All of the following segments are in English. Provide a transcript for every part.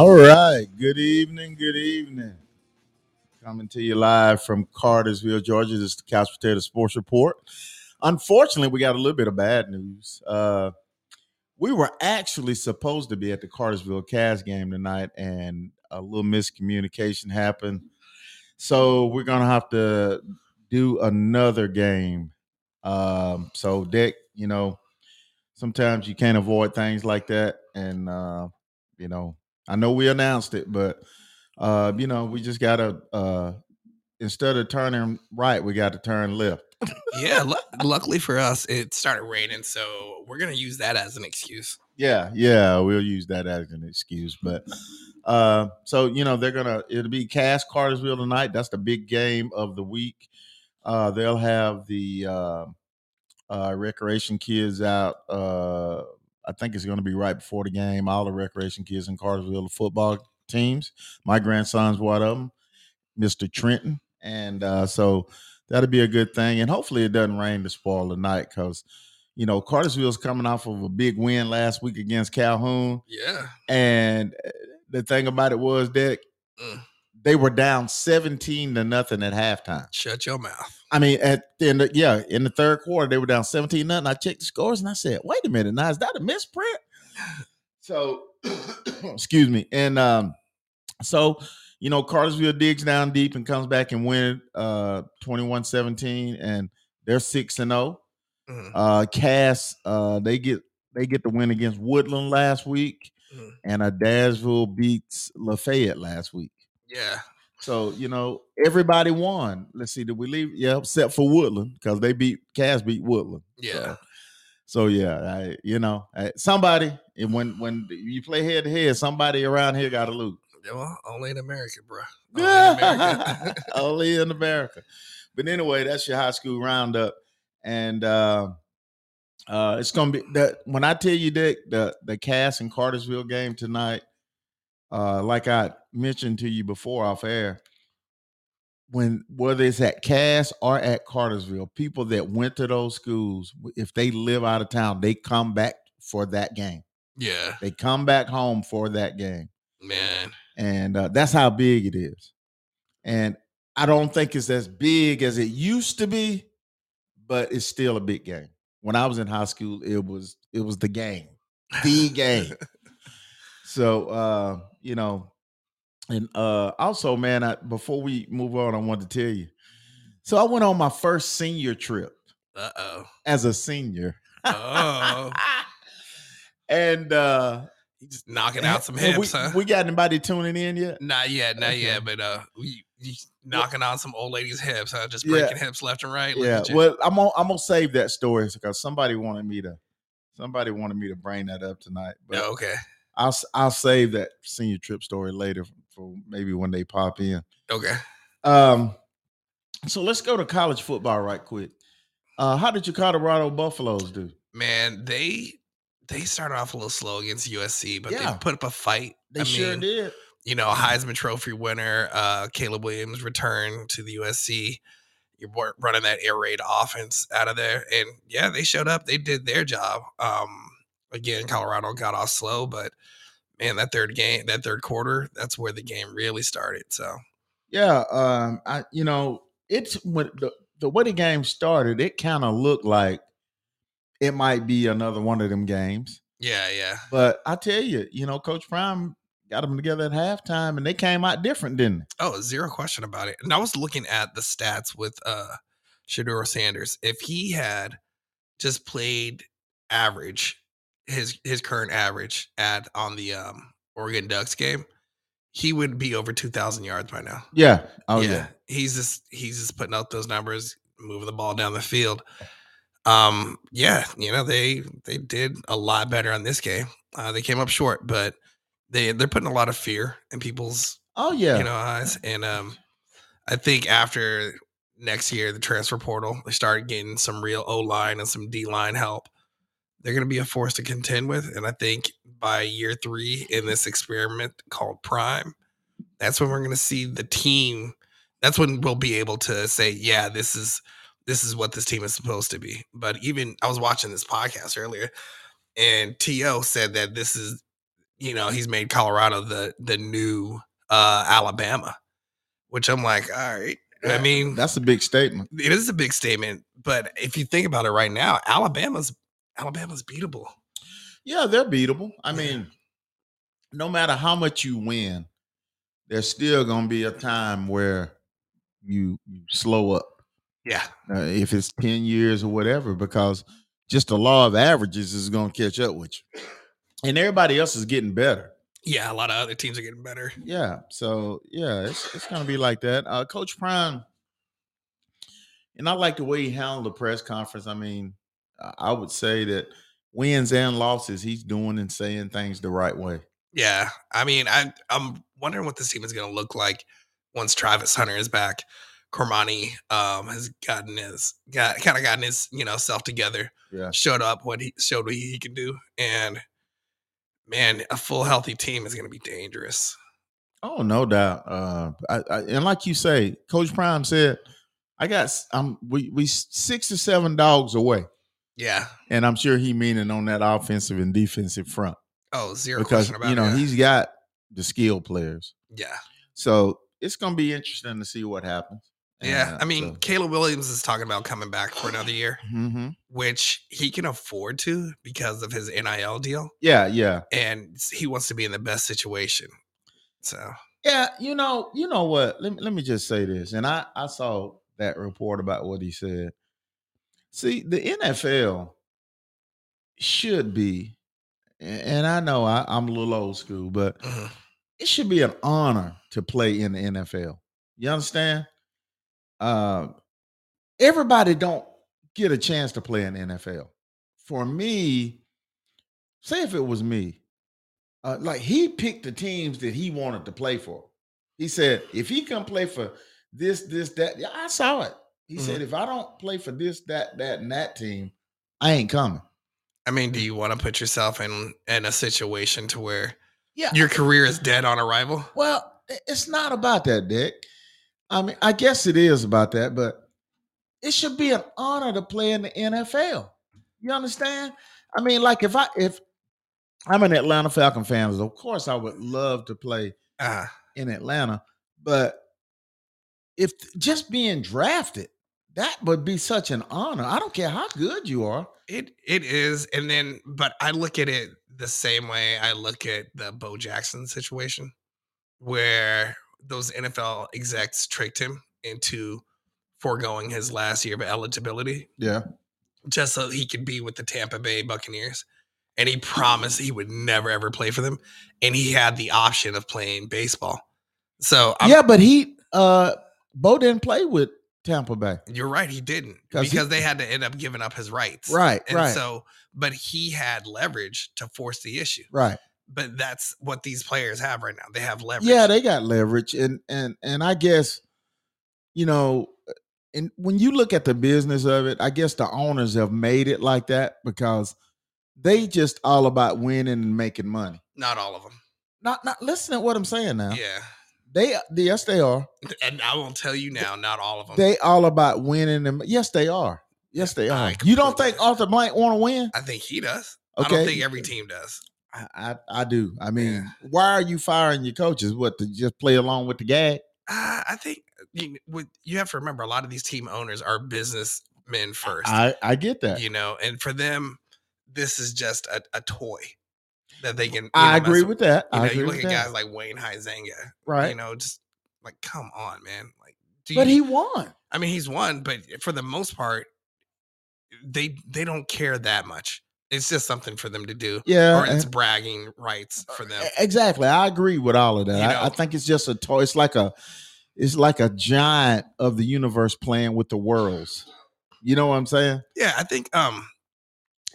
All right. Good evening. Good evening. Coming to you live from Cartersville, Georgia. This is the Couch Potato Sports Report. Unfortunately, we got a little bit of bad news. We were actually supposed to be at the Cartersville Cavs game tonight, and a little miscommunication happened. So we're going to have to do another game. So, Dick, you know, sometimes you can't avoid things like that. And, you know, I know we announced it, but you know, we just gotta instead of turning right, we got to turn left. Yeah, luckily for us, it started raining, so we're gonna use that as an excuse. Yeah, we'll use that as an excuse. But so you know, it'll be Cass-Cartersville tonight. That's the big game of the week. They'll have the recreation kids out. I think it's going to be right before the game. All the recreation kids in Cartersville, the football teams. My grandson's one of them, Mr. Trenton. And so that'll be a good thing. And hopefully it doesn't rain to spoil the night because, you know, Cartersville's coming off of a big win last week against Calhoun. Yeah. And the thing about it was that they were down 17-0 at halftime. Shut your mouth. I mean, in the third quarter, they were down 17-0. I checked the scores and I said, wait a minute, now is that a misprint? So, excuse me. And so, you know, Cartersville digs down deep and comes back and win 21-17, and they're 6-0. Mm-hmm. Cass, they get the win against Woodland last week, and Adairsville beats Lafayette last week. Yeah. So, you know, everybody won. Let's see, did we leave? Yeah, except for Woodland because Cass beat Woodland. Yeah. So yeah, somebody, and when you play head-to-head, somebody around here got to lose. Well, only in America, bro. Only in America. But anyway, that's your high school roundup. And it's going to be – when I tell you, Dick, the Cass and Cartersville game tonight, like I mentioned to you before off air, whether it's at Cass or at Cartersville, people that went to those schools, if they live out of town, they come back for that game. Yeah. They come back home for that game. Man. And that's how big it is. And I don't think it's as big as it used to be, but it's still a big game. When I was in high school, it was the game. The game. So, you know, and also, man, before we move on, I wanted to tell you. So I went on my first senior trip. Uh-oh. As a senior. Oh. And just knocking out some hips, huh? We got anybody tuning in yet? Not yet. But we knocking out some old ladies' hips, huh? Just breaking hips left and right. Yeah. Well, I'm gonna save that story because somebody wanted me to bring that up tonight. But oh, okay. I'll save that senior trip story later for maybe when they pop in. Okay. So let's go to college football right quick. How did your Colorado Buffaloes do? Man, they started off a little slow against USC, but they put up a fight. They sure did. You know, Heisman Trophy winner Caleb Williams returned to the USC. You're running that air raid offense out of there, and yeah, they showed up. They did their job. Again, Colorado got off slow, but man, that third quarter, that's where the game really started. So, yeah, it's when the way the game started, it kind of looked like it might be another one of them games. Yeah. But I tell you, you know, Coach Prime got them together at halftime, and they came out different, didn't they? Oh, zero question about it. And I was looking at the stats with Shedeur Sanders. If he had just played average. His current average on the Oregon Ducks game, he would be over 2,000 yards by now. Yeah. Oh yeah. He's just putting out those numbers, moving the ball down the field. Yeah, you know, they did a lot better on this game. They came up short, but they're putting a lot of fear in people's eyes. And I think after next year, the transfer portal, they start getting some real O-line and some D-line help. They're going to be a force to contend with. And I think by year 3 in this experiment called Prime, that's when we're going to see the team. That's when we'll be able to say, yeah, this is what this team is supposed to be. But even I was watching this podcast earlier and T.O. said that this is you know, he's made Colorado the new Alabama, which I'm like, all right. Yeah, I mean, that's a big statement. It is a big statement, but if you think about it right now, Alabama's beatable. Yeah, they're beatable. I mean, no matter how much you win, there's still going to be a time where you slow up. Yeah. If it's 10 years or whatever, because just the law of averages is going to catch up with you. And everybody else is getting better. Yeah, a lot of other teams are getting better. Yeah. So, yeah, it's going to be like that. Coach Prime, and I like the way he handled the press conference. I mean, I would say that wins and losses, he's doing and saying things the right way. Yeah. I mean, I'm wondering what this team is going to look like once Travis Hunter is back. Cormani has gotten his self together. Yeah. Showed what he can do. And man, a full healthy team is going to be dangerous. Oh, no doubt. And like you say, Coach Prime said, we 6 or 7 dogs away. Yeah. And I'm sure he meaning on that offensive and defensive front. Oh, zero question about it. Because he's got the skill players. Yeah. So it's going to be interesting to see what happens. Yeah. I mean, Caleb Williams is talking about coming back for another year, mm-hmm. which he can afford to because of his NIL deal. Yeah. Yeah. And he wants to be in the best situation. So, yeah, you know what? Let me just say this. And I saw that report about what he said. See, the NFL should be, and I know I'm a little old school, but it should be an honor to play in the NFL. You understand? Everybody don't get a chance to play in the NFL. For me, say if it was me, like he picked the teams that he wanted to play for. He said, if he can play for this, that, I saw it. He said, if I don't play for this, that, and that team, I ain't coming. I mean, do you want to put yourself in a situation to where your career is dead on arrival? Well, it's not about that, Dick. I mean, I guess it is about that, but it should be an honor to play in the NFL. You understand? I mean, like if I'm an Atlanta Falcon fan, of course I would love to play in Atlanta, but if just being drafted, that would be such an honor. I don't care how good you are. It is. And then, but I look at it the same way I look at the Bo Jackson situation, where those NFL execs tricked him into foregoing his last year of eligibility. Yeah. Just so he could be with the Tampa Bay Buccaneers. And he promised he would never, ever play for them. And he had the option of playing baseball. So but he, Bo didn't play with Tampa Bay. You're right. He didn't because they had to end up giving up his rights. Right. And so, but he had leverage to force the issue. Right. But that's what these players have right now. They have leverage. Yeah, they got leverage. And I guess, and when you look at the business of it, I guess the owners have made it like that because they just all about winning and making money. Not all of them. Not listen to what I'm saying now. Yeah. Yes, they are. And I won't tell you now, not all of them. They all about winning. And yes, they are. Yes, they are. You don't think Arthur Blank want to win? I think he does. Okay. I don't think every team does. I do. I mean, why are you firing your coaches? What, to just play along with the gag? I think you have to remember a lot of these team owners are businessmen first. I get that. And for them, this is just a toy that they can. I agree with that. You look at guys like Wayne Huizenga, right? Just like, come on, man. Like, but he won. I mean, he's won, but for the most part, they don't care that much. It's just something for them to do. Yeah. Or it's bragging rights for them. Exactly. I agree with all of that. I think it's just a toy. It's like a giant of the universe playing with the worlds. You know what I'm saying? Yeah. I think, I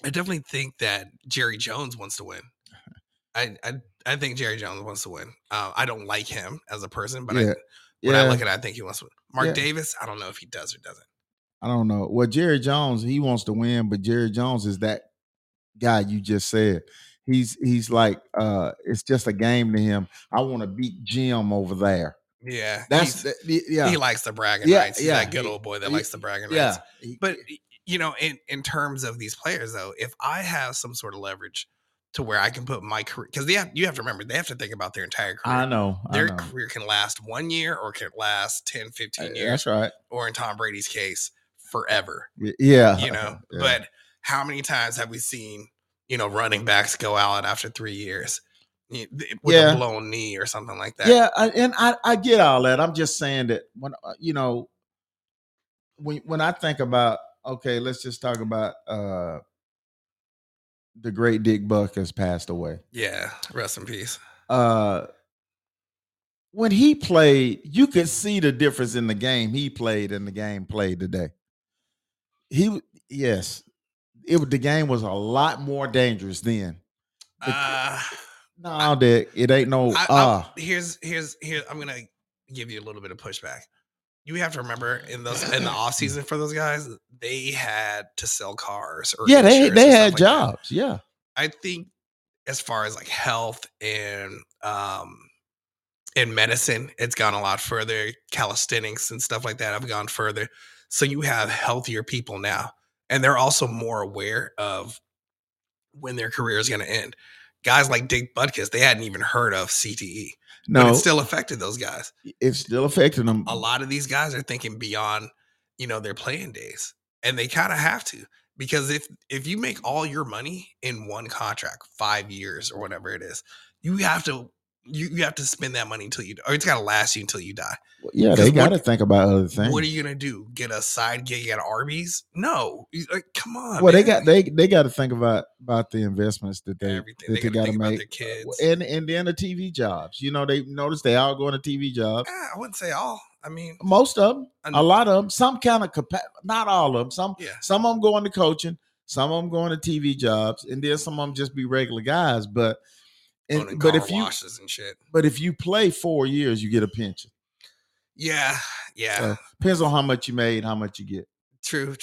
definitely think that Jerry Jones wants to win. I think Jerry Jones wants to win. I don't like him as a person, but I look at it, I think he wants to win. Mark Davis, I don't know if he does or doesn't. I don't know. Well, Jerry Jones, he wants to win, but Jerry Jones is that guy you just said. He's like, it's just a game to him. I want to beat Jim over there. Yeah, he likes the bragging rights. Yeah, that good old boy that likes the bragging rights. But in terms of these players, though, if I have some sort of leverage to where I can put my career, because you have to remember, they have to think about their entire career. I know. Career can last 1 year or can last 10, 15 years. That's right. Or in Tom Brady's case, forever. Yeah. You know, yeah. But how many times have we seen, you know, running backs go out after 3 years with a blown knee or something like that? Yeah. And I get all that. I'm just saying that when, you know, when I think about, okay, let's just talk about, the great Dick Buck has passed away. Yeah. Rest in peace. When he played, you could see the difference in the game he played and the game played today. The game was a lot more dangerous then. I'm going to give you a little bit of pushback. You have to remember in the off season for those guys, they had to sell cars. They had like jobs. That. Yeah. I think as far as like health and medicine, it's gone a lot further. Calisthenics and stuff like that have gone further. So you have healthier people now, and they're also more aware of when their career is going to end. Guys like Dick Butkus, they hadn't even heard of CTE. No, but it still affected those guys. It's still affecting them. A lot of these guys are thinking beyond, you know, their playing days, and they kind of have to, because if you make all your money in one contract, 5 years or whatever it is, you have to spend that money until you, or it's got to last you until you die. Well, yeah, they got to think about other things. What are you gonna do? Get a side gig at Arby's? No, like, come on. Well, man. they got to think about the investments that they got to make about their kids, and then the TV jobs. You know, they notice they all go into TV jobs. I wouldn't say all. I mean, most of them, a lot of them, some kind of not all of them. Some of them go into coaching, some of them go into TV jobs, and then some of them just be regular guys, but. And, but if you play 4 years, you get a pension. Yeah. So, depends on how much you made, how much you get. True.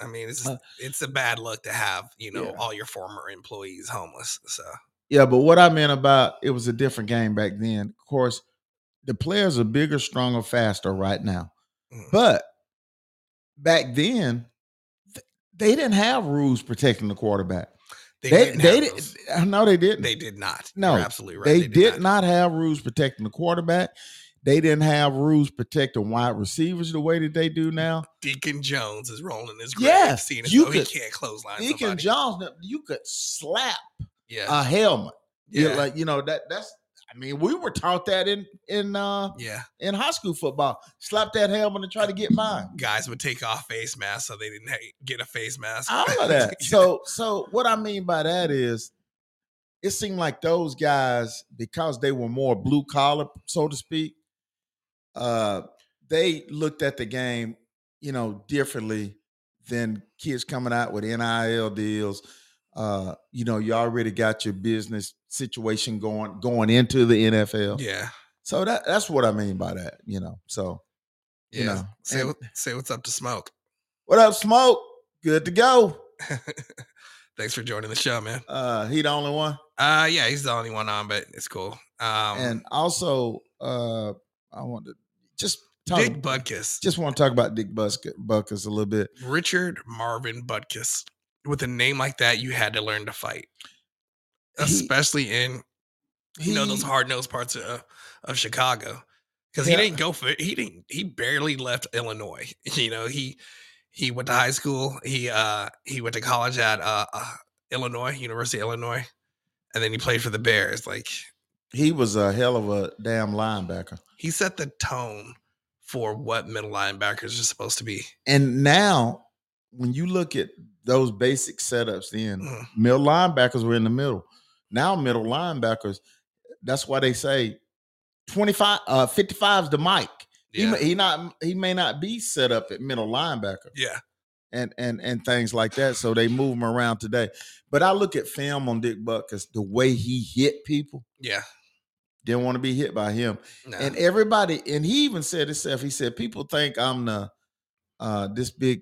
I mean, it's a bad luck to have, you know, all your former employees homeless. So yeah, but what I meant about it was a different game back then. Of course, the players are bigger, stronger, faster right now. Mm-hmm. But back then, they didn't have rules protecting the quarterback. They didn't. They did not. No, you're absolutely right. They did not have rules protecting the quarterback. They didn't have rules protecting wide receivers the way that they do now. Deacon Jones is rolling his grave. Yes, seeing as though he can't clothesline somebody. Deacon Jones, you could slap a helmet. Yeah, like, you know, that's. I mean, we were taught that in high school football. Slap that helmet and try to get mine. Guys would take off face masks so they didn't get a face mask. All of that. So what I mean by that is, it seemed like those guys, because they were more blue collar, so to speak, they looked at the game, you know, differently than kids coming out with NIL deals. You know, you already got your business situation going into the NFL. Yeah. So that's what I mean by that, you know. So, yeah. You know, say what's up to Smoke. What up, Smoke? Good to go. Thanks for joining the show, man. He the only one? Yeah, he's the only one on, but it's cool. And also, I want to just talk Dick Butkus. Just want to talk about Dick Butkus a little bit. Richard Marvin Butkus. With a name like that, you had to learn to fight, especially in those hard-nosed parts of Chicago, because he didn't go for it. He barely left Illinois. You know, he went to high school. He went to college at Illinois, University of Illinois, and then he played for the Bears. Like, he was a hell of a damn linebacker. He set the tone for what middle linebackers are supposed to be. And now, when you look at those basic setups, then middle linebackers were in the middle. Now middle linebackers, that's why they say 55 is the mic. Yeah. He may not be set up at middle linebacker. Yeah. And things like that. So they move him around today. But I look at film on Dick Butkus, the way he hit people. Yeah. Didn't want to be hit by him. No. And everybody, and he even said himself, he said, people think I'm the this big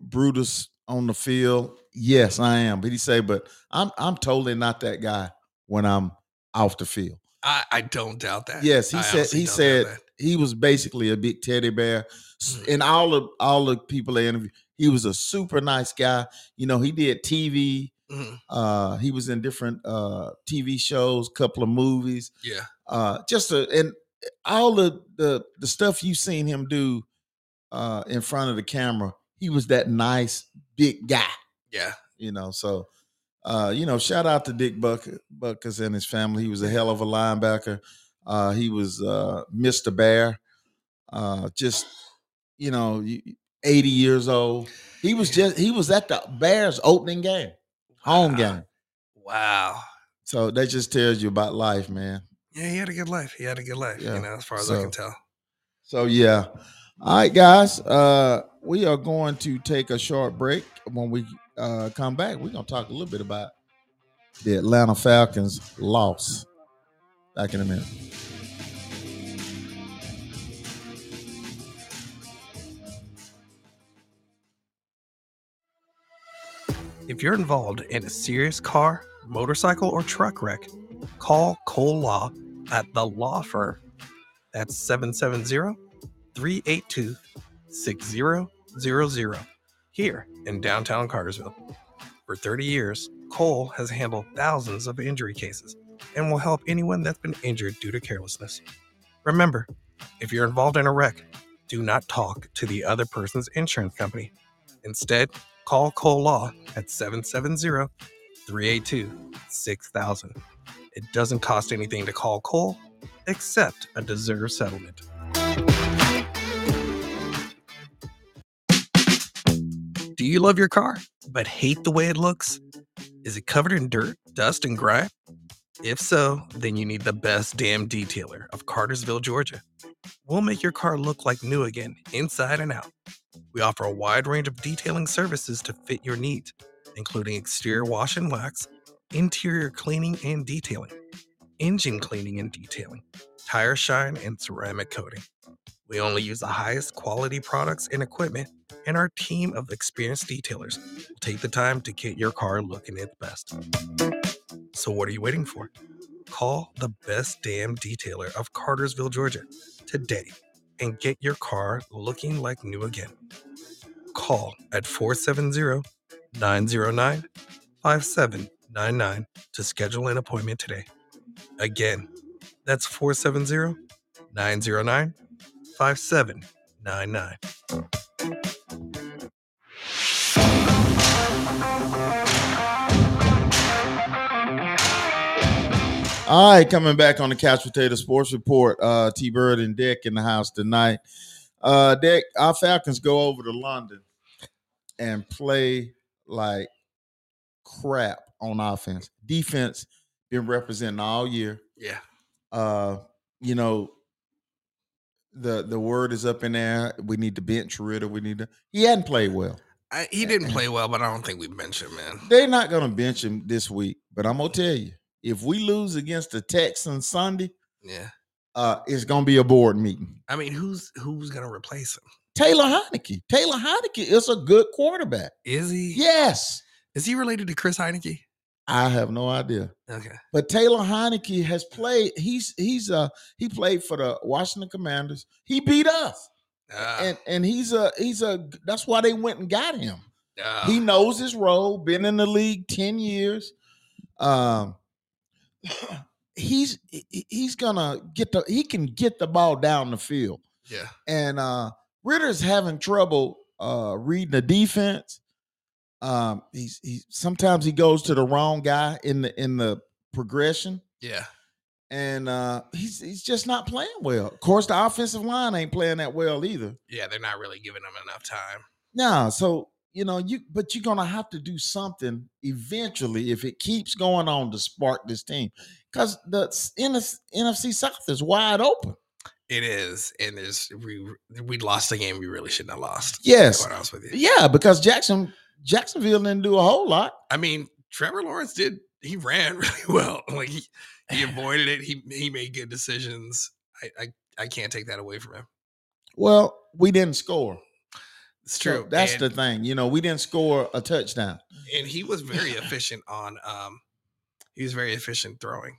Brutus on the field. Yes, I am. But he say, but I'm totally not that guy when I'm off the field. I don't doubt that. Yes, he said he was basically a big teddy bear. And all the people they interviewed, he was a super nice guy. You know, he did TV Mm-hmm. He was in different TV shows, couple of movies. Yeah. And all of the stuff you've seen him do in front of the camera, he was that nice big guy. Yeah. You know, so shout out to Dick Buckus and his family. He was a hell of a linebacker. He was Mr. Bear. Just, 80 years old. He was at the Bears opening game. Home game. Wow. So that just tells you about life, man. Yeah, he had a good life. Yeah. As far as I can tell. So, yeah. All right, guys. We are going to take a short break. When we come back, we're going to talk a little bit about the Atlanta Falcons loss. Back in a minute. If you're involved in a serious car, motorcycle, or truck wreck, call Cole Law at The Law Firm. That's 770-382-6000 here in downtown Cartersville. For 30 years, Cole has handled thousands of injury cases and will help anyone that's been injured due to carelessness. Remember, if you're involved in a wreck, do not talk to the other person's insurance company. Instead, call Cole Law at 770-382-6000. It doesn't cost anything to call Cole, except a deserved settlement. Do you love your car, but hate the way it looks? Is it covered in dirt, dust, and grime? If so, then you need the best damn detailer of Cartersville, Georgia. We'll make your car look like new again, inside and out. We offer a wide range of detailing services to fit your needs, including exterior wash and wax, interior cleaning and detailing, engine cleaning and detailing, tire shine, and ceramic coating. We only use the highest quality products and equipment, and our team of experienced detailers will take the time to get your car looking its best. So what are you waiting for? Call the best damn detailer of Cartersville, Georgia today and get your car looking like new again. Call at 470-909-5799 to schedule an appointment today. Again, that's 470-909-5799. All right, coming back on the Couch Potato Sports Report, T-Bird and Dick in the house tonight. Dick, our Falcons go over to London and play like crap on offense. Defense been representing all year. Yeah. The word is up in there. We need to bench Ridder. He hadn't played well. He didn't play well, but I don't think we bench him, man. They're not going to bench him this week, but I'm going to tell you. If we lose against the Texans Sunday, it's gonna be a board meeting. I mean, who's gonna replace him? Taylor Heinicke. Taylor Heinicke is a good quarterback. Is he? Yes. Is he related to Chris Heinicke? I have no idea. Okay. But Taylor Heinicke has played. He played for the Washington Commanders. He beat us, and he's a. That's why they went and got him. He knows his role. Been in the league 10 years. He's gonna get he can get the ball down the field. Yeah. And Ridder's having trouble reading the defense. He sometimes he goes to the wrong guy in the progression. Yeah. And he's just not playing well. Of course, the offensive line ain't playing that well either. Yeah, they're not really giving him enough time. No, so but you're going to have to do something eventually if it keeps going on to spark this team, because the NFC South is wide open. It is. And we lost a game we really shouldn't have lost. Yes. What else with you? Yeah, because Jacksonville didn't do a whole lot. I mean, Trevor Lawrence did. He ran really well. Like he avoided it. He made good decisions. I can't take that away from him. Well, we didn't score. It's true. So that's the thing. We didn't score a touchdown. And he was very efficient throwing.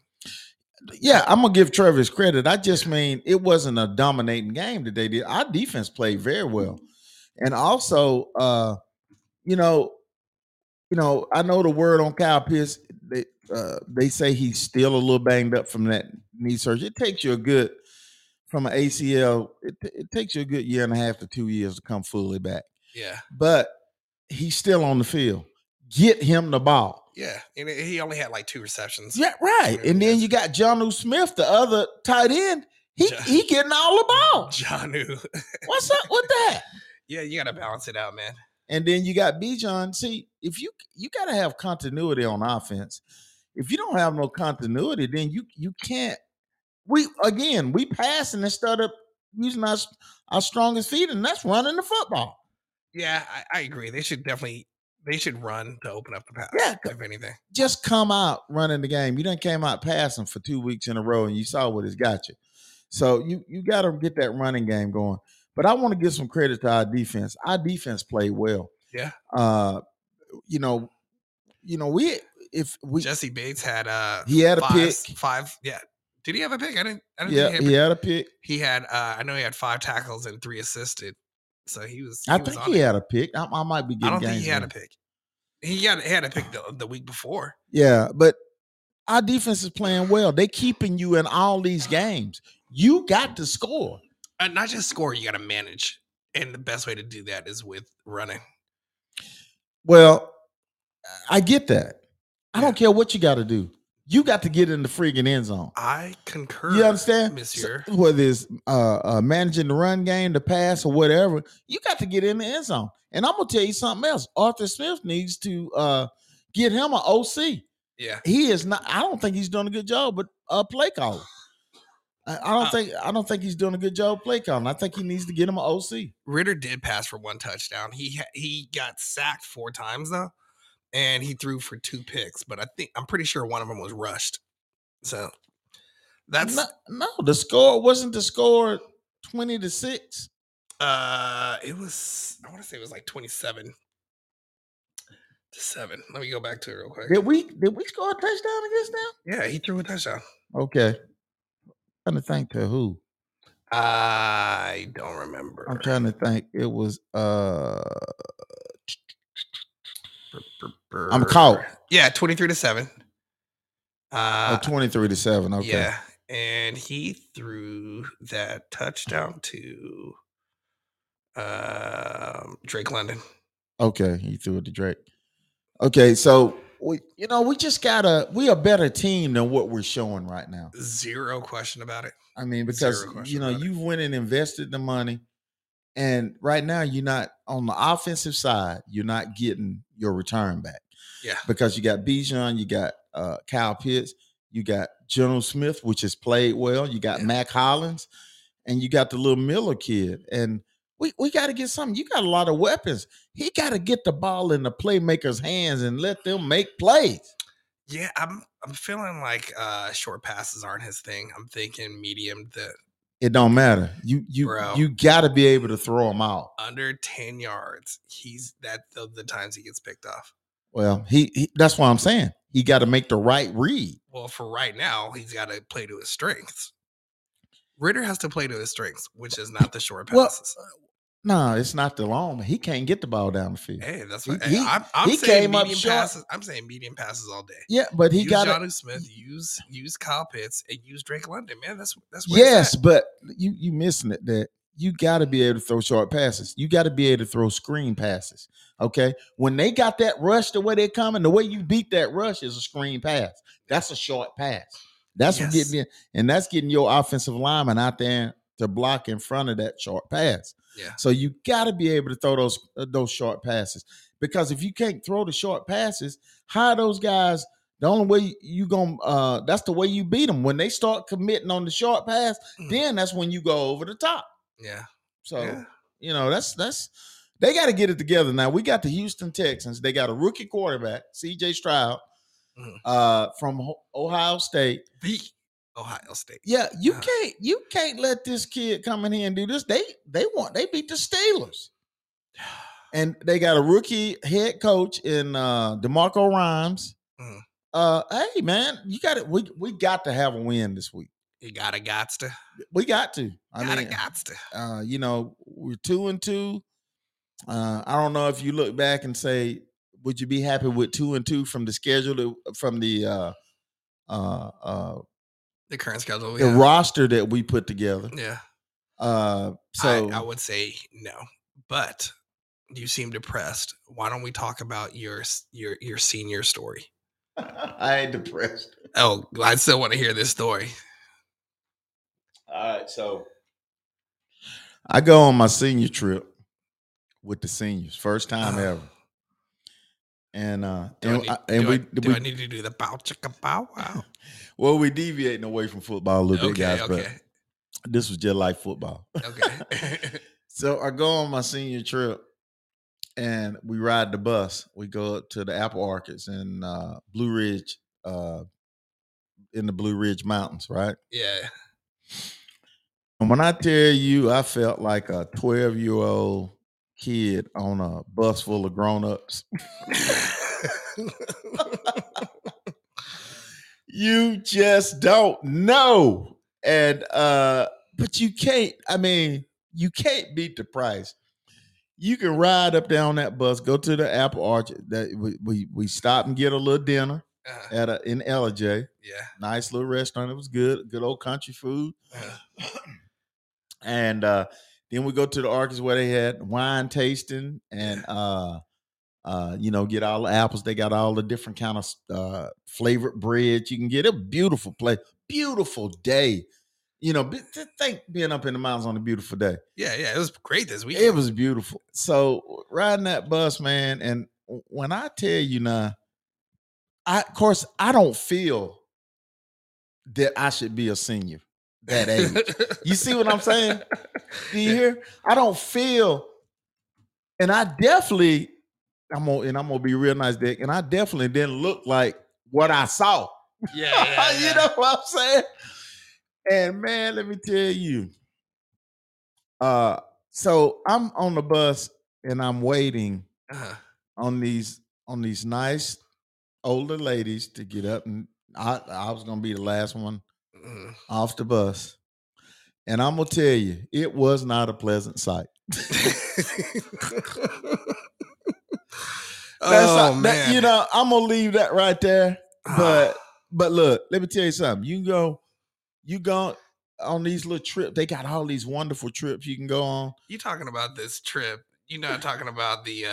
Yeah, I'm going to give Travis credit. I just mean it wasn't a dominating game that they did. Our defense played very well. And also, you know, I know the word on Kyle Pitts, they say he's still a little banged up from that knee surgery. It takes you a good, from an ACL, it takes you a good year and a half to 2 years to come fully back. Yeah. But he's still on the field. Get him the ball. Yeah, and he only had like 2 receptions. Yeah, right. And then you got Jonnu Smith, the other tight end. He getting all the ball. Jonnu. What's up with that? Yeah, you got to balance it out, man. And then you got Bijan. See, if you got to have continuity on offense. If you don't have no continuity, then you can't. We passing instead of using our strongest feet, and that's running the football. Yeah, I agree. They should run to open up the pass. Yeah, if anything, just come out running the game. You done came out passing for 2 weeks in a row, and you saw what it's got you. So you got to get that running game going. But I want to give some credit to our defense. Our defense played well. Yeah. Jesse Bates had a pick. Yeah. Did he have a pick? I didn't think he had a pick. He had. I know he had 5 tackles and 3 assisted. So he was. I think he had a pick. I might be. I don't think he had a pick. He had a pick the week before. Yeah, but our defense is playing well. They keeping you in all these games. You got to score, and not just score. You got to manage, and the best way to do that is with running. Well, I get that. I don't care what you got to do. You got to get in the friggin' end zone. I concur. You understand? Monsieur. So, whether it's managing the run game, the pass, or whatever, you got to get in the end zone. And I'm going to tell you something else. Arthur Smith needs to get him an OC. Yeah. He is not – I don't think he's doing a good job with play calling. I don't think he's doing a good job play calling. I think he needs to get him an OC. Ridder did pass for 1 touchdown. He got sacked 4 times, though. And he threw for 2 picks, but I'm pretty sure one of them was rushed. So that's no. The score wasn't 20-6. It was. I want to say it was like 27-7. Let me go back to it real quick. Did we score a touchdown against them? Yeah, he threw a touchdown. Okay. I'm trying to think to who. I don't remember. I'm trying to think. It was I'm caught. Yeah, 23-7. 23-7. Okay. Yeah, and he threw that touchdown to Drake London. Okay, he threw it to Drake. Okay, so we are a better team than what we're showing right now. Zero question about it. I mean, because you went and invested the money. And right now, you're not on the offensive side. You're not getting your return back. Yeah. Because you got Bijan, you got Kyle Pitts, you got General Smith, which has played well. You got Mac Hollins, and you got the little Miller kid. And we got to get something. You got a lot of weapons. He got to get the ball in the playmakers' hands and let them make plays. Yeah, I'm feeling like short passes aren't his thing. I'm thinking medium to. It don't matter. You got to be able to throw him out under 10 yards. He's that the times he gets picked off. Well, he that's why I'm saying he got to make the right read. Well, for right now, he's got to play to his strengths. Ridder has to play to his strengths, which is not the short passes. Well, no, it's not the long. He can't get the ball down the field. Hey, that's what I'm saying. Medium passes. I'm saying medium passes all day. Yeah, but he got Jonnu Smith. Use Kyle Pitts and use Drake London. Man, that's what. Yes, but you missing it. That you got to be able to throw short passes. You got to be able to throw screen passes. Okay, when they got that rush, the way they're coming, the way you beat that rush is a screen pass. That's a short pass. That's getting in, and that's getting your offensive lineman out there to block in front of that short pass. Yeah. So you got to be able to throw those short passes, because if you can't throw the short passes, how are those guys? The only way you gonna that's the way you beat them. When they start committing on the short pass, then that's when you go over the top. Yeah. So that's they got to get it together. Now we got the Houston Texans. They got a rookie quarterback, C.J. Stroud, from Ohio State. Ohio State. Yeah, you can't let this kid come in here and do this. They beat the Steelers, and they got a rookie head coach in DeMarco Rhymes. Hey man, you got it. We got to have a win this week. You gotta. We got to. I mean, gotta. We're 2-2. I don't know if you look back and say would you be happy with 2-2 from the schedule from the current schedule, the roster that we put together? Yeah. So I would say no, but you seem depressed. Why don't we talk about your senior story? I ain't depressed. Oh, I still want to hear this story. All right. So I go on my senior trip with the seniors. First time ever. Do I need to do the bow chicka bow wow? Well, we're deviating away from football a little bit, guys, but this was just like football. Okay. So I go on my senior trip and we ride the bus. We go up to the apple orchards in Blue Ridge, in the Blue Ridge Mountains, right? Yeah. And when I tell you, I felt like a 12-year-old kid on a bus full of grown-ups. You just don't know. And but you can't, I mean, you can't beat the price. You can ride up there on that bus, go to the apple orchard. That we stop and get a little dinner at in LJ. Yeah. Nice little restaurant. It was good old country food. And then we go to the orchards where they had wine tasting and, get all the apples. They got all the different kind of flavored breads you can get. A beautiful place, beautiful day. You know, think being up in the mountains on a beautiful day. Yeah, it was great this weekend. It was beautiful. So riding that bus, man, and when I tell you now, I don't feel that I should be a senior that age. You see what I'm saying? Do you hear? I don't feel, and I definitely, I'm gonna be real nice, Dick, and I definitely didn't look like what I saw. Yeah. You know what I'm saying? And man, let me tell you. So I'm on the bus and I'm waiting on these nice older ladies to get up, and I was gonna be the last one off the bus. And I'm gonna tell you, it was not a pleasant sight. Man. I'm gonna leave that right there. But look, let me tell you something. You go on these little trips. They got all these wonderful trips you can go on. You're talking about this trip. You're not talking about the.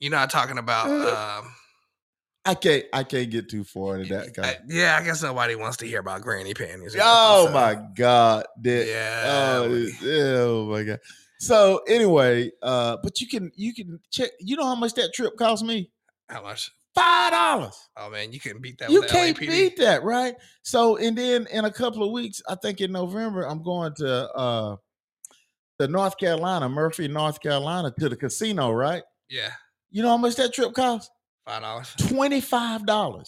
You're not talking about. I can't get too far into that guy. I guess nobody wants to hear about granny panties. Oh my God! Oh my God! So anyway, but you can check. You know how much that trip cost me? How much? $5. Oh man, you couldn't beat that. You can't beat that, right? So, and then in a couple of weeks, I think in November, I'm going to the North Carolina, Murphy, North Carolina, to the casino, right? Yeah. You know how much that trip cost? $5. $25. No,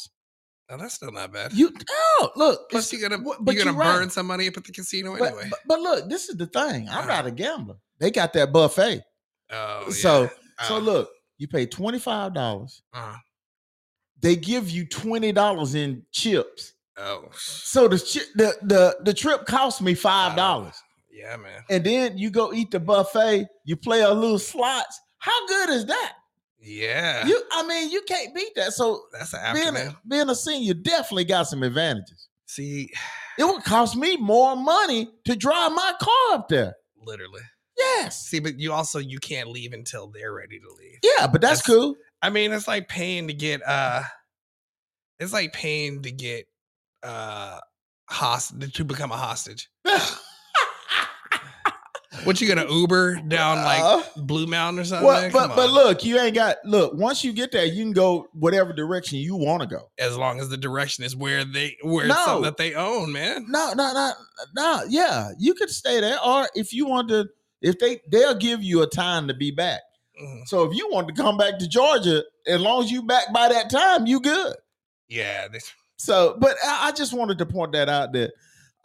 that's still not bad. Look. Plus, you're gonna burn some money up at the casino anyway. But look, this is the thing. I'm not a gambler. They got that buffet. Oh, yeah. So look, you pay $25. They give you $20 in chips. Oh, so the trip cost me $5. Yeah, man. And then you go eat the buffet. You play a little slots. How good is that? Yeah. You can't beat that. So that's an afternoon. Being a senior definitely got some advantages. See, it would cost me more money to drive my car up there. Literally. Yes. See, but you can't leave until they're ready to leave. Yeah, but that's cool. I mean, it's like paying to get to become a hostage. What, you gonna Uber down like Blue Mountain or something? Well, but look, once you get there, you can go whatever direction you want to go. As long as the direction is it's something that they own, man. No. Yeah. You could stay there, or if you want to, if they'll give you a time to be back. So if you want to come back to Georgia, as long as you back by that time, you good. Yeah. So, but I just wanted to point that out that,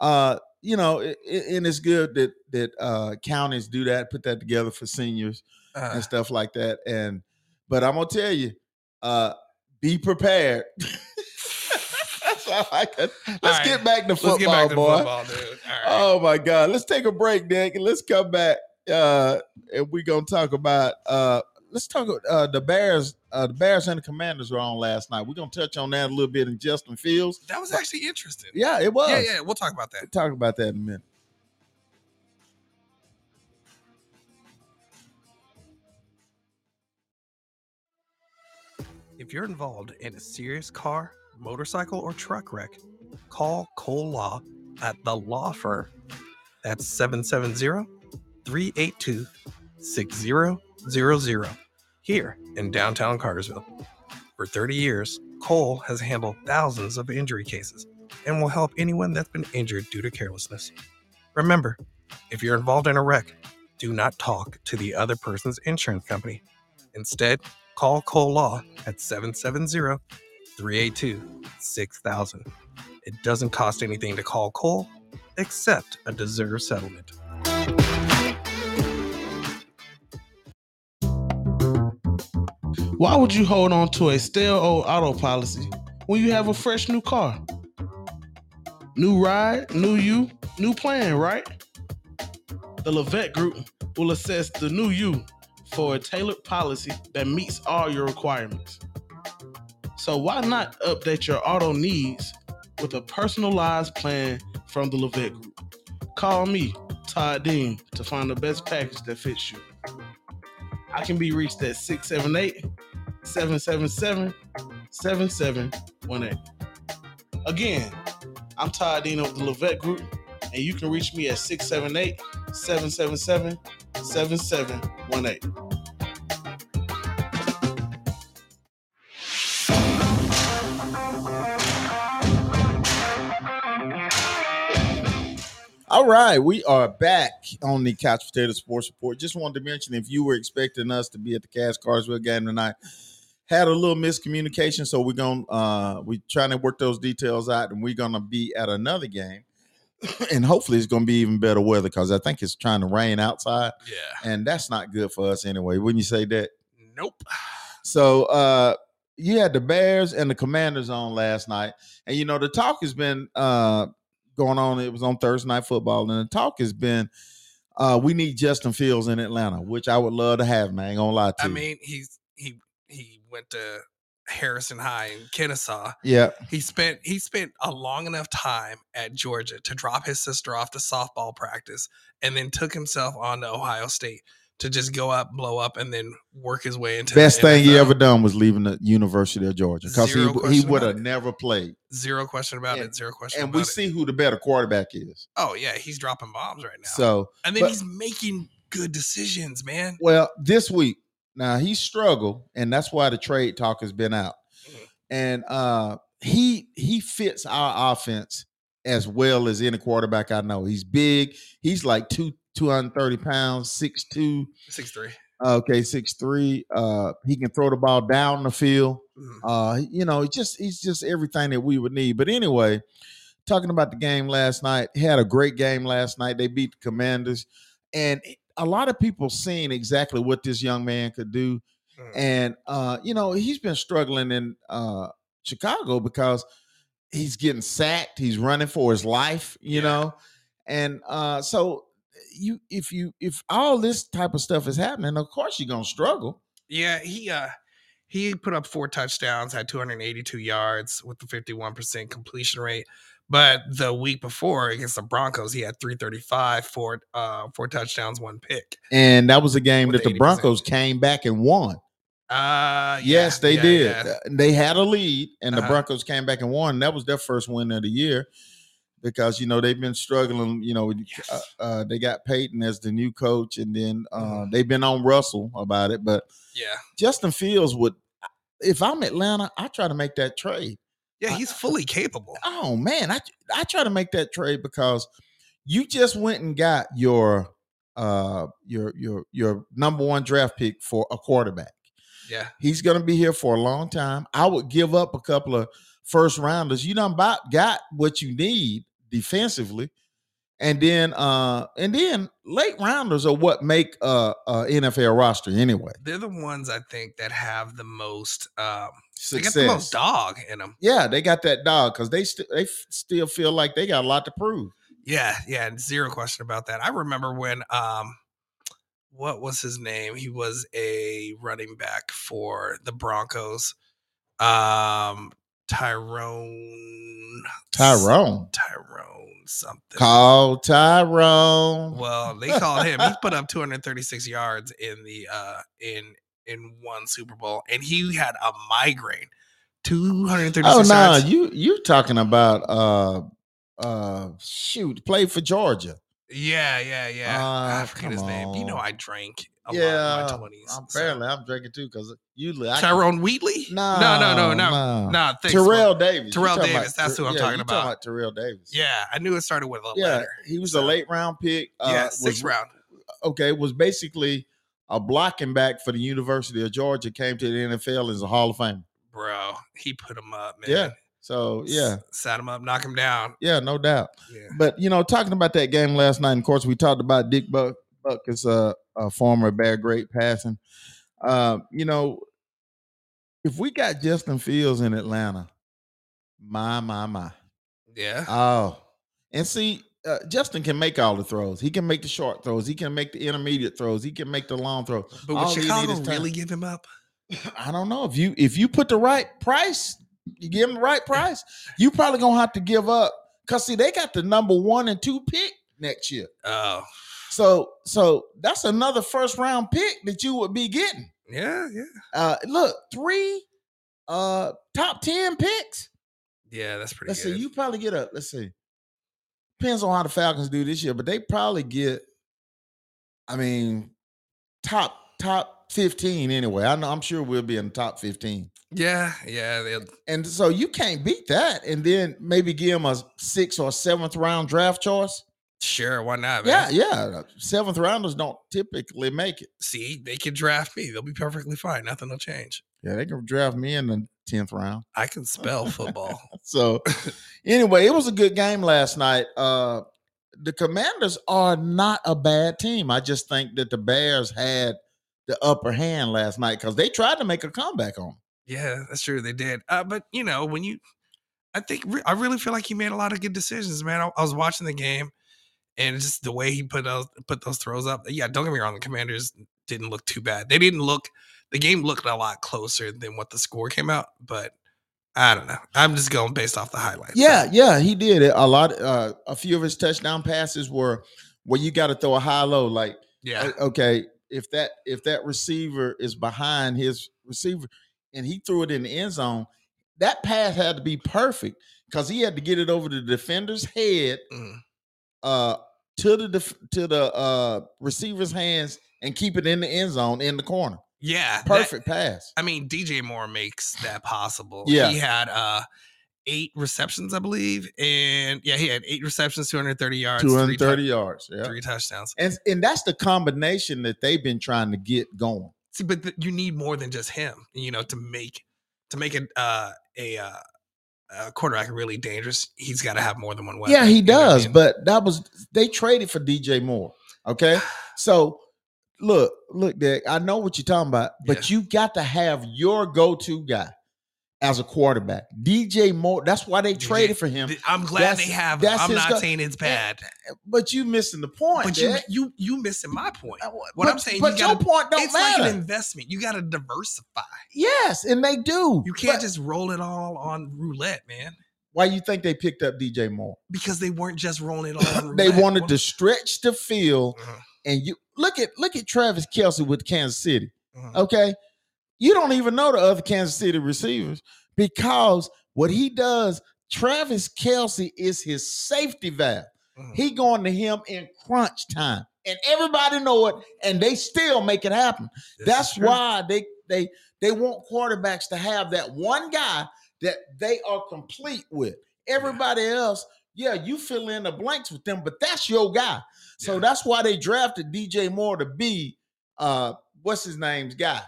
and it's good that counties do that, put that together for seniors and stuff like that. But I'm going to tell you, be prepared. That's all I could. Get back to football, football, dude. All right. Oh my God. Let's take a break, Nick, and let's come back. And we're going to talk about let's talk about the Bears. The Bears and the Commanders were on last night. We're going to touch on that a little bit in Justin Fields. That was actually interesting. Yeah, it was. Yeah, we'll talk about that. We'll talk about that in a minute. If you're involved in a serious car, motorcycle, or truck wreck, call Cole Law at The Law Firm. That's 770-382-6000 here in downtown Cartersville. For 30 years, Cole has handled thousands of injury cases and will help anyone that's been injured due to carelessness. Remember, if you're involved in a wreck, do not talk to the other person's insurance company. Instead, call Cole Law at 770-382-6000. It doesn't cost anything to call Cole except a deserved settlement. Why would you hold on to a stale old auto policy when you have a fresh new car? New ride, new you, new plan, right? The Levette Group will assess the new you for a tailored policy that meets all your requirements. So why not update your auto needs with a personalized plan from the Levette Group? Call me, Todd Dean, to find the best package that fits you. I can be reached at 678-777-7718. Again, I'm Todd Dean of the Levette Group, and you can reach me at 678-777-7718. All right, we are back on the Couch Potato Sports Report. Just wanted to mention, if you were expecting us to be at the Cass-Cartersville game tonight, had a little miscommunication, so we're going to we're trying to work those details out, and we're going to be at another game. And hopefully it's going to be even better weather, because I think it's trying to rain outside. Yeah. And that's not good for us anyway. Wouldn't you say that? Nope. So you had the Bears and the Commanders on last night. And, you know, the talk has been going on. It was on Thursday Night Football. And the talk has been we need Justin Fields in Atlanta, which I would love to have, man. I ain't going to lie to you. I mean, he went to Harrison High in Kennesaw. Yeah. He spent a long enough time at Georgia to drop his sister off to softball practice and then took himself on to Ohio State to just go up, blow up, and then work his way into best the thing NFL. He ever done was leaving the University of Georgia, because he would have never played. Zero question about it. Zero question about it. And we see who the better quarterback is. Oh, yeah. He's dropping bombs right now. So, and then he's making good decisions, man. Well, this week, now, he struggled, and that's why the trade talk has been out. Mm-hmm. And he fits our offense as well as any quarterback I know. He's big. He's like 230 pounds, 6'2". 6'3". Okay, 6'3". He can throw the ball down the field. Mm-hmm. You know, he's just everything that we would need. But anyway, talking about the game last night, he had a great game last night. They beat the Commanders. And a lot of people seen exactly what this young man could do. And, you know, he's been struggling in Chicago because he's getting sacked. He's running for his life, you know. And so if all this type of stuff is happening, of course you're going to struggle. Yeah, he put up 4 touchdowns, had 282 yards with the 51% completion rate. But the week before against the Broncos, he had 335, 4 touchdowns, 1 pick. And that was a game that the Broncos came back and won. Yes, they did. Yeah. They had a lead, and the Broncos came back and won. That was their first win of the year because, you know, they've been struggling. You know, they got Peyton as the new coach, and then they've been on Russell about it. But yeah, Justin Fields would – if I'm Atlanta, I try to make that trade. Yeah, he's fully capable. Oh, man, I try to make that trade because you just went and got your number 1 draft pick for a quarterback. Yeah. He's going to be here for a long time. I would give up a couple of first rounders. You done got what you need defensively. And then late rounders are what make a NFL roster anyway. They're the ones I think that have the most success. They got the most dog in them. Yeah, they got that dog because they still feel like they got a lot to prove. Yeah, zero question about that. I remember when what was his name? He was a running back for the Broncos. Tyrone something. Call Tyrone. Well, they called him. He put up 236 yards in the in one Super Bowl, and he had a migraine. 236 yards. Oh, no, you talking about played for Georgia. Yeah. I forget his name. You know, I drank a lot in my 20s. I'm drinking too because usually Tyrone Wheatley. No. Terrell Davis. That's who I'm talking about. Talking about Terrell Davis. Yeah, I knew it started with a letter. He was a late round pick. Sixth round. Okay, was basically a blocking back for the University of Georgia. Came to the NFL as a Hall of Famer. Bro, he put him up, man. Yeah. So, yeah. Sat him up, knock him down. Yeah, no doubt. Yeah. But, talking about that game last night, and of course, we talked about Dick Buck is a former Bear great passing. If we got Justin Fields in Atlanta, my. Yeah. Oh. And see, Justin can make all the throws. He can make the short throws. He can make the intermediate throws. He can make the long throws. But would Chicago really give him up? I don't know. If you put the right price... You give him the right price, you probably gonna have to give up. Cause see, they got the number 1 and 2 pick next year. Oh, so that's another first round pick that you would be getting. Yeah. Look, 3 top 10 picks. Yeah, that's pretty. Let's good. See, you probably get up. Let's see. Depends on how the Falcons do this year, but they probably get. I mean, top 15 anyway. I know. I'm sure we'll be in the top 15. Yeah. And so you can't beat that. And then maybe give him a 6th or 7th round draft choice. Sure, why not, man? Yeah. 7th rounders don't typically make it. See, they can draft me. They'll be perfectly fine. Nothing will change. Yeah, they can draft me in the 10th round. I can spell football. So anyway, it was a good game last night. The Commanders are not a bad team. I just think that the Bears had the upper hand last night because they tried to make a comeback on them. Yeah, that's true. They did. But, I really feel like he made a lot of good decisions, man. I was watching the game and just the way he put those throws up. Yeah, don't get me wrong. The Commanders didn't look too bad. The game looked a lot closer than what the score came out, but I don't know. I'm just going based off the highlights. Yeah, he did it. A few of his touchdown passes were where you got to throw a high-low. Like, yeah, okay, if that receiver is behind his receiver – and he threw it in the end zone, that pass had to be perfect because he had to get it over the defender's head to the receiver's hands and keep it in the end zone in the corner. Yeah. Perfect pass. I mean, DJ Moore makes that possible. Yeah. He had 8 receptions, I believe. And yeah, he had 8 receptions, 230 yards. 230 yards. Yeah. 3 touchdowns. And that's the combination that they've been trying to get going. See, but you need more than just him, to make it a quarterback really dangerous. He's got to have more than one weapon. Yeah, he does. But they traded for DJ Moore. Okay, so look, Dick, I know what you're talking about, but you got to have your go-to guy as a quarterback. DJ Moore. That's why they traded for him. I'm glad they have him. I'm not saying it's bad. But you missing the point. But you missing my point. I'm saying, but your point don't matter. It's like an investment. You got to diversify. Yes, and they do. You can't just roll it all on roulette, man. Why you think they picked up DJ Moore? Because they weren't just rolling it all on roulette. They wanted to stretch the field. Mm-hmm. And you look at Travis Kelce with Kansas City. Mm-hmm. Okay. You don't even know the other Kansas City receivers because what he does, Travis Kelce is his safety valve. Mm-hmm. He going to him in crunch time, and everybody know it, and they still make it happen. That's why they want quarterbacks to have that one guy that they are complete with. Everybody else, you fill in the blanks with them, but that's your guy. So that's why they drafted DJ Moore to be what's his name's guy.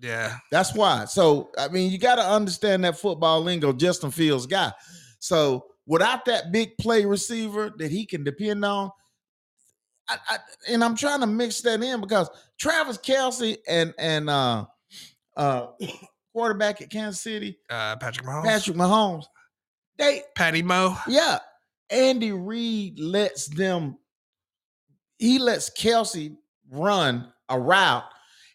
Yeah, that's why. So, I mean, you got to understand that football lingo, Justin Fields guy. So, without that big play receiver that he can depend on, and I'm trying to mix that in because Travis Kelce and quarterback at Kansas City, Patrick Mahomes, Patty Mo, yeah, Andy Reid lets Kelce run a route,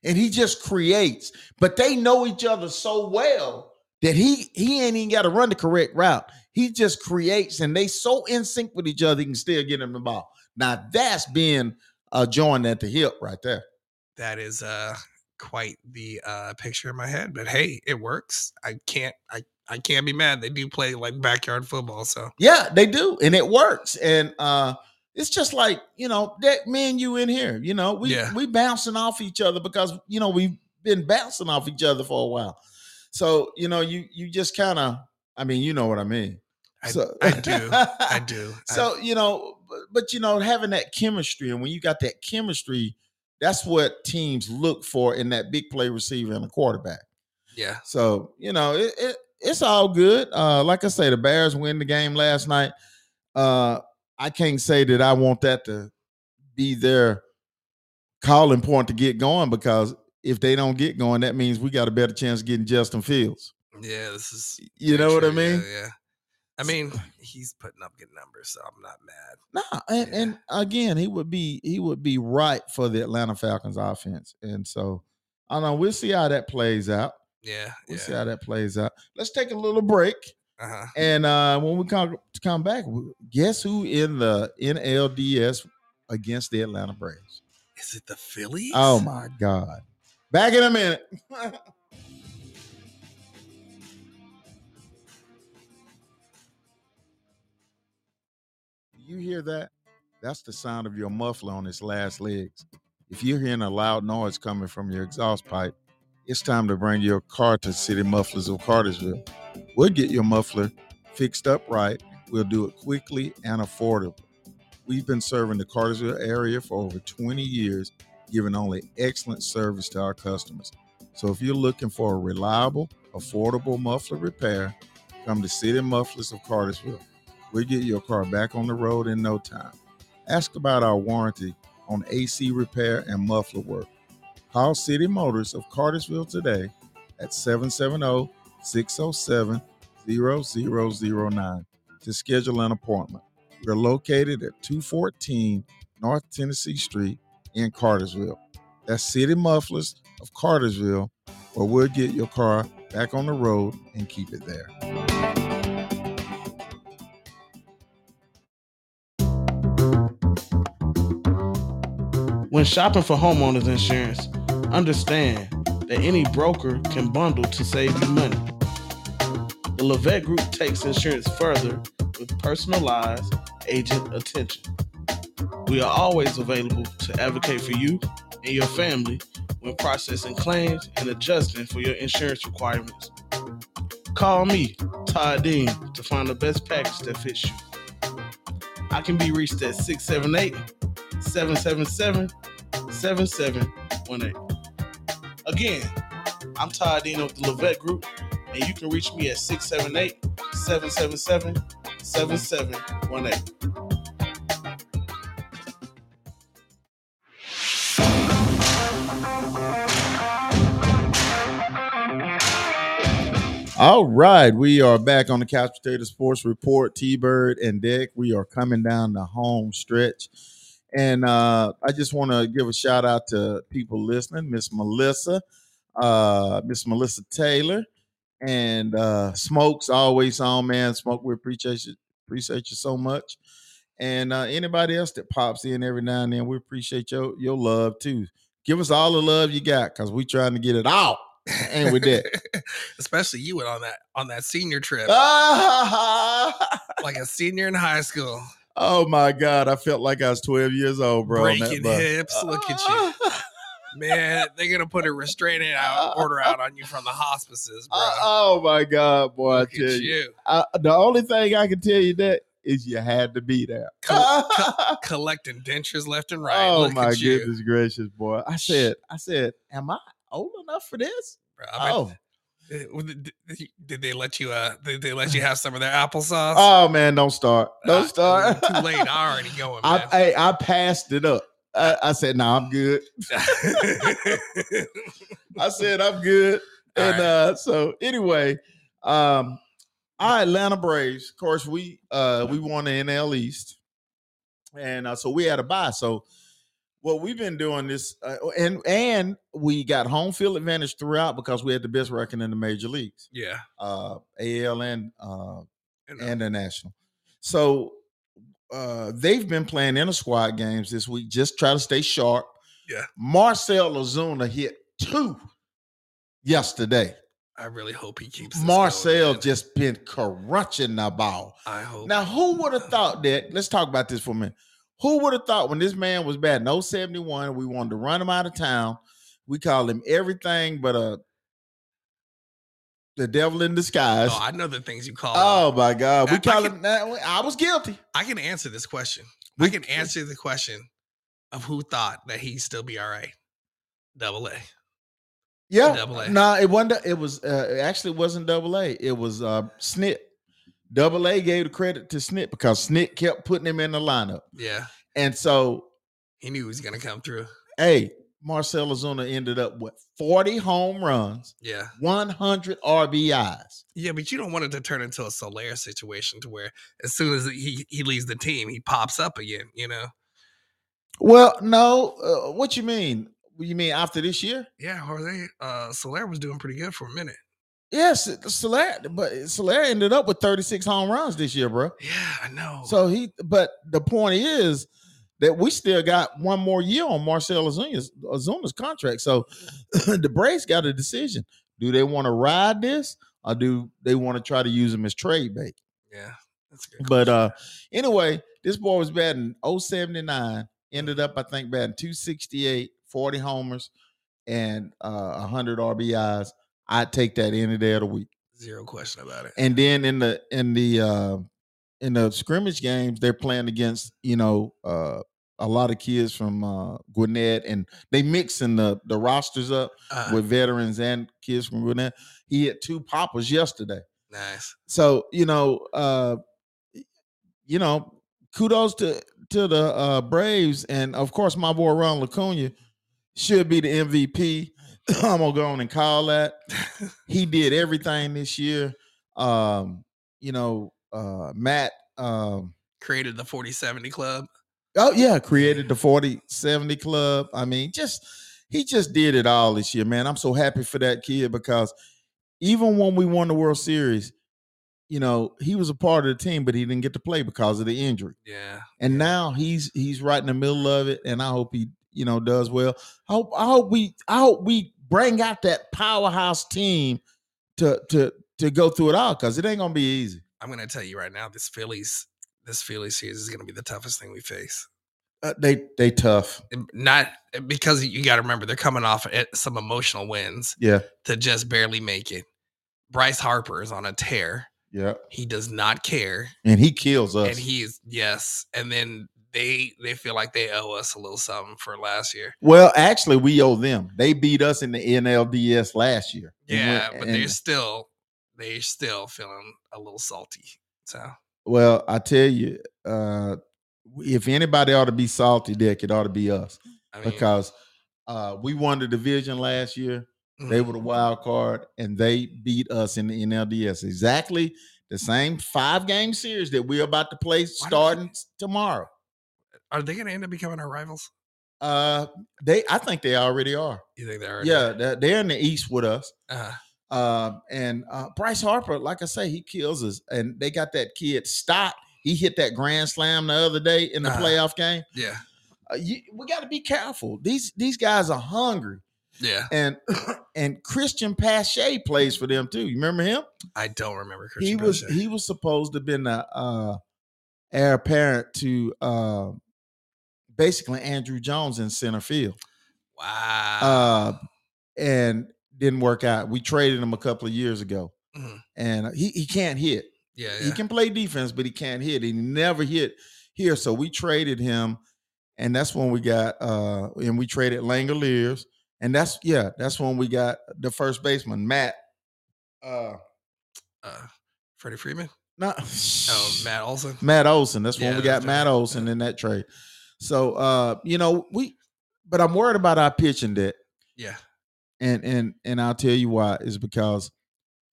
and he just creates. But they know each other so well that he ain't even got to run the correct route. He just creates, and they so in sync with each other, he can still get him the ball. Now, that's being joined at the hip right there. That is quite the picture in my head. But, hey, it works. I can't be mad. They do play like backyard football. So yeah, they do. And it works. And it's just like, you know, that me and you in here, you know, we bouncing off each other because, you know, we've been bouncing off each other for a while. So, you know, you just kind of, I mean, you know what I mean? I do. So, you know, but you know, having that chemistry, and when you got that chemistry, that's what teams look for in that big play receiver and a quarterback. Yeah. So, you know, it's all good. Like I say, the Bears win the game last night. I can't say that I want that to be their calling point to get going, because if they don't get going, that means we got a better chance of getting Justin Fields. Yeah, this is you know true. What I mean? Yeah. I mean, he's putting up good numbers, so I'm not mad. No, and again, he would be right for the Atlanta Falcons offense. And so I don't know, we'll see how that plays out. Yeah. We'll see how that plays out. Let's take a little break. Uh-huh. And when we come back, guess who in the NLDS against the Atlanta Braves? Is it the Phillies? Oh, my God. Back in a minute. You hear that? That's the sound of your muffler on its last legs. If you're hearing a loud noise coming from your exhaust pipe, it's time to bring your car to City Mufflers of Cartersville. We'll get your muffler fixed up right. We'll do it quickly and affordable. We've been serving the Cartersville area for over 20 years, giving only excellent service to our customers. So if you're looking for a reliable, affordable muffler repair, come to City Mufflers of Cartersville. We'll get your car back on the road in no time. Ask about our warranty on AC repair and muffler work. Call City Motors of Cartersville today at 770-607-0009 to schedule an appointment. We're located at 214 North Tennessee Street in Cartersville. That's City Mufflers of Cartersville, where we'll get your car back on the road and keep it there. When shopping for homeowners insurance, understand that any broker can bundle to save you money. The Levette Group takes insurance further with personalized agent attention. We are always available to advocate for you and your family when processing claims and adjusting for your insurance requirements. Call me, Todd Dean, to find the best package that fits you. I can be reached at 678-777-7718. Again, I'm Todd Dean of the Levette Group, and you can reach me at 678-777-7718. All right, we are back on the Couch Potato Sports Report. T-Bird and Dick, we are coming down the home stretch. And I just want to give a shout out to people listening, Miss Melissa Taylor, and Smoke's always on, man. Smoke, we appreciate you so much. And anybody else that pops in every now and then, we appreciate your love too. Give us all the love you got, because we trying to get it all. And we did, especially you went on that senior trip, like a senior in high school. Oh, my God. I felt like I was 12 years old, bro. Breaking hips. Look at you. Man, they're going to put a restraining order out on you from the hospices, bro. Oh, my God, boy. Look, I tell you. The only thing I can tell you that is you had to be there. Collecting dentures left and right. Oh, look, my goodness gracious, boy. I said, am I old enough for this? Bro, Did they let you have some of their applesauce? Oh, man, don't start. Too late. I already going, man. I passed it up. I said, nah, I'm good. I said, I'm good. All and right. So anyway, our Atlanta Braves, of course, we won the NL East. And so we had a bye. So Well, we've been doing this, and we got home field advantage throughout because we had the best record in the major leagues. Yeah, AL and the National. So they've been playing inner squad games this week. Just try to stay sharp. Yeah, Marcell Ozuna hit 2 yesterday. I really hope he keeps. Marcell just been crunching the ball. I hope. Now, who would have thought that? Let's talk about this for a minute. Who would have thought when this man was batting 071, we wanted to run him out of town? We called him everything but the devil in disguise. Oh, I know the things you call him. Oh my God, we call him. I was guilty. I can answer this question. We can answer the question of who thought that he'd still be all right. Double A. Yeah, Double A. Nah, it wasn't. It was actually wasn't Double A. It was Snit. Double A gave the credit to Snit because Snit kept putting him in the lineup. Yeah. And so he knew he was going to come through. Hey, Marcell Ozuna ended up with 40 home runs. Yeah. 100 RBIs. Yeah, but you don't want it to turn into a Soler situation to where as soon as he leaves the team, he pops up again, you know? Well, no. What you mean? You mean after this year? Yeah, Jose Soler was doing pretty good for a minute. Yes, Soler ended up with 36 home runs this year, bro. Yeah, I know. So but the point is that we still got one more year on Marcell Ozuna's contract. So the Braves got a decision: do they want to ride this, or do they want to try to use him as trade bait? Yeah, that's good. But anyway, this boy was batting 079, ended up I think batting 268, 40 homers, and 100 RBIs. I'd take that any day of the week. Zero question about it. And then in the scrimmage games, they're playing against, a lot of kids from Gwinnett, and they mixing the rosters up with veterans and kids from Gwinnett. He hit 2 poppers yesterday. Nice. So, kudos to the Braves. And of course, my boy Ron Lacunia should be the MVP. I'm gonna go on and call that. He did everything this year. Matt created the 40-70 club. Oh yeah, created the 40-70 club. I mean, he just did it all this year, man. I'm so happy for that kid because even when we won the World Series, he was a part of the team, but he didn't get to play because of the injury. Yeah. And now he's right in the middle of it, and I hope he does well. I hope we bring out that powerhouse team to go through it all because it ain't gonna be easy. I'm gonna tell you right now, this Phillies series is gonna be the toughest thing we face. They tough. Not because you got to remember they're coming off some emotional wins. Yeah, to just barely make it. Bryce Harper is on a tear. Yeah, he does not care, and he kills us. And then. They feel like they owe us a little something for last year. Well, actually, we owe them. They beat us in the NLDS last year. Yeah, but they're still feeling a little salty. So, well, I tell you, if anybody ought to be salty, Dick, it ought to be us because we won the division last year. Mm-hmm. They were the wild card, and they beat us in the NLDS. Exactly the same 5-game series that we're about to play starting tomorrow. Are they going to end up becoming our rivals? I think they already are. You think they already are? Yeah, they're in the East with us. Uh-huh. And Bryce Harper, like I say, he kills us. And they got that kid Stott. He hit that grand slam the other day in the playoff game. Yeah. We got to be careful. These guys are hungry. Yeah. And Christian Pache plays for them too. You remember him? I don't remember Christian Pache. He was supposed to have been the heir apparent to basically Andrew Jones in center field. Wow. And didn't work out. We traded him a couple of years ago. Mm-hmm. And he can't hit. Yeah. He can play defense, but he can't hit. He never hit here. So we traded him. And that's when we got and we traded Langoliers. And that's when we got the first baseman, Matt. Freddie Freeman? No. Oh, Matt Olson. Matt Olson. That's when we got Matt Olson in that trade. So, but I'm worried about our pitching debt. Yeah. And I'll tell you why is because,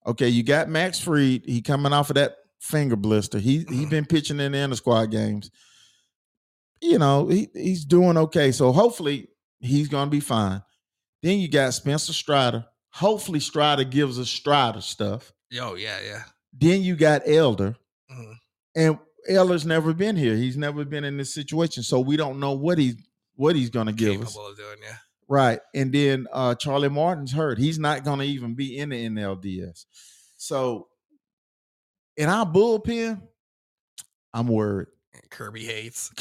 okay, you got Max Fried. He coming off of that finger blister. He's been pitching in the inter-squad games. you know, he's doing okay. So hopefully he's going to be fine. Then you got Spencer Strider. Hopefully Strider gives us Strider stuff. Oh, yeah, yeah. Then you got Elder. Mm-hmm. And Elder's never been here. He's never been in this situation. So we don't know what he's going to give us. Capable of doing, yeah. Right. And then Charlie Martin's hurt. He's not going to even be in the NLDS. So in our bullpen, I'm worried. Kirby hates.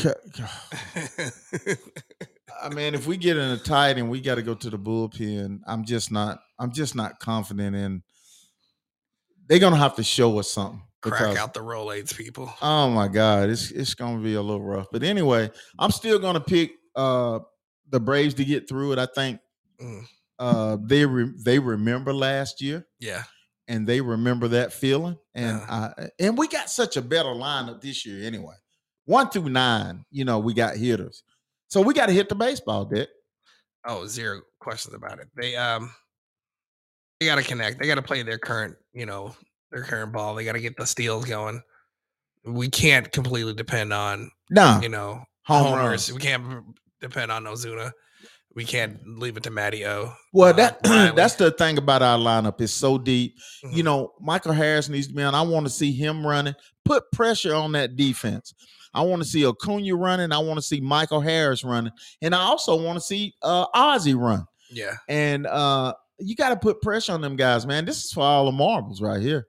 I mean, if we get in a tight and we got to go to the bullpen, I'm just not confident in. They're going to have to show us something. Crack out the roll aids, people. Oh, my God. It's going to be a little rough. But anyway, I'm still going to pick the Braves to get through it. I think they remember last year. Yeah. And they remember that feeling. And and we got such a better lineup this year anyway. 1 through 9, you know, we got hitters. So we got to hit the baseball, Dick. Oh, zero questions about it. They got to connect. They got to play their current, you know, their current ball. They got to get the steals going. We can't completely depend on, you know, homers. We can't depend on Ozuna. We can't leave it to Matty O. Well, that's the thing about our lineup. It's so deep. Mm-hmm. You know, Michael Harris needs to be on. I want to see him running. Put pressure on that defense. I want to see Acuna running. I want to see Michael Harris running. And I also want to see Ozzie run. Yeah. And you got to put pressure on them guys, man. This is for all the marbles right here.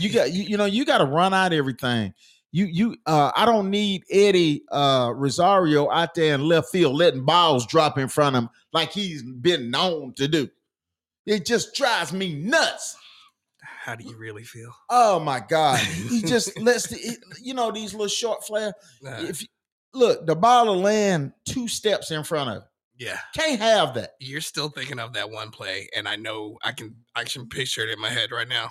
You got you got to run out everything. I don't need Eddie Rosario out there in left field letting balls drop in front of him like he's been known to do. It just drives me nuts. How do you really feel? Oh my God. He just lets these little short flare. Nah. Look, the ball will land 2 steps in front of him. Yeah. Can't have that. You're still thinking of that one play, and I know I can picture it in my head right now.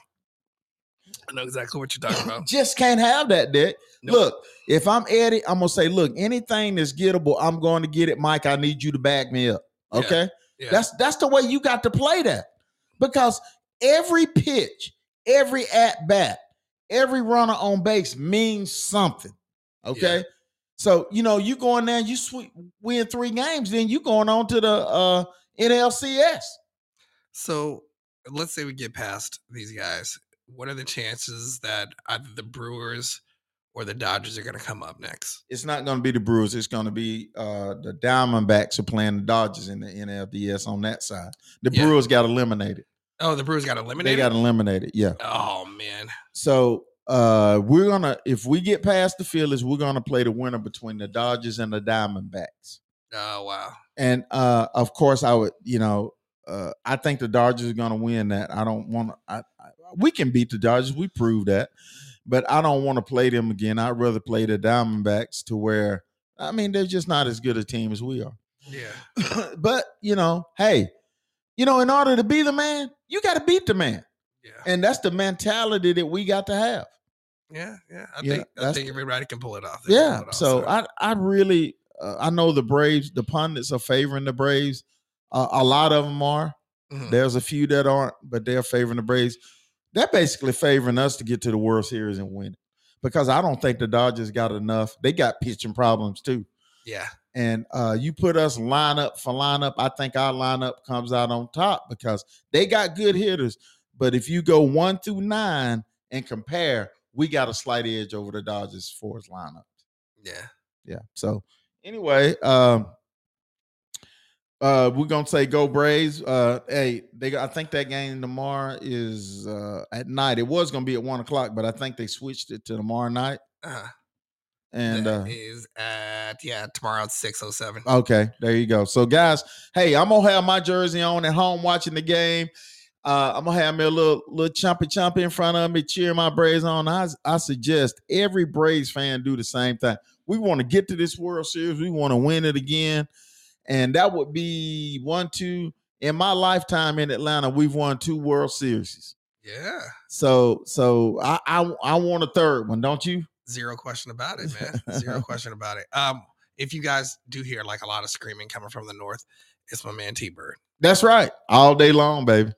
I know exactly what you're talking about. Just can't have that, Dick. Nope. Look, if I'm Eddie, I'm going to say, look, anything that's gettable, I'm going to get it. Mike, I need you to back me up. Okay? Yeah. That's the way you got to play that. Because every pitch, every at-bat, every runner on base means something. Okay? Yeah. So, you know, you going there, you win 3 games, then you going on to the NLCS. So let's say we get past these guys. What are the chances that either the Brewers or the Dodgers are going to come up next? It's not going to be the Brewers. It's going to be the Diamondbacks are playing the Dodgers in the NLDS on that side. The Brewers got eliminated. Oh, the Brewers got eliminated? They got eliminated, yeah. Oh, man. So we're going to, if we get past the Phillies, we're going to play the winner between the Dodgers and the Diamondbacks. Oh, wow. And, of course, I would, you know, I think the Dodgers are going to win that. I don't want to. We can beat the Dodgers. We proved that. But I don't want to play them again. I'd rather play the Diamondbacks to where, I mean, they're just not as good a team as we are. Yeah. But, you know, hey, you know, in order to be the man, you got to beat the man. Yeah. And that's the mentality that we got to have. Yeah, yeah. I think everybody can pull it off. Yeah. It off, so I really, I know the Braves, the pundits are favoring the Braves. A lot of them are. Mm-hmm. There's a few that aren't, but they're favoring the Braves. They're basically favoring us to get to the World Series and win it because I don't think the Dodgers got enough. They got pitching problems too. Yeah. And you put us lineup for lineup, I think our lineup comes out on top because they got good hitters. But if you go 1 through 9 and compare, we got a slight edge over the Dodgers for its lineup. Yeah. Yeah. So anyway, we're going to say go Braves. Hey, I think that game tomorrow is at night. It was going to be at 1:00, but I think they switched it to tomorrow night. Uh-huh. And that is at, tomorrow at 6:07. Okay, there you go. So, guys, hey, I'm going to have my jersey on at home watching the game. I'm going to have me a little chompy in front of me, cheering my Braves on. I suggest every Braves fan do the same thing. We want to get to this World Series. We want to win it again. And that would be 1, 2. In my lifetime in Atlanta, we've won 2 World Series. Yeah. So I want a 3rd one, don't you? Zero question about it, man. Zero question about it. If you guys do hear like a lot of screaming coming from the north, it's my man T-Bird. That's right. All day long, baby.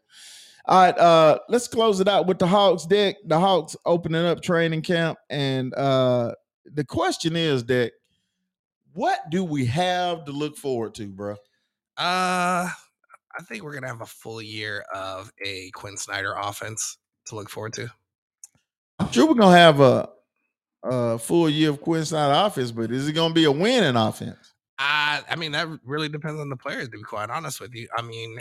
All right, let's close it out with the Hawks, Dick. The Hawks opening up training camp. And the question is, Dick, What do we have to look forward to, bro? I think we're going to have a full year of a Quinn Snyder offense to look forward to. I'm sure we're going to have a full year of Quinn Snyder offense, but is it going to be a winning offense? I mean, that really depends on the players, to be quite honest with you. I mean,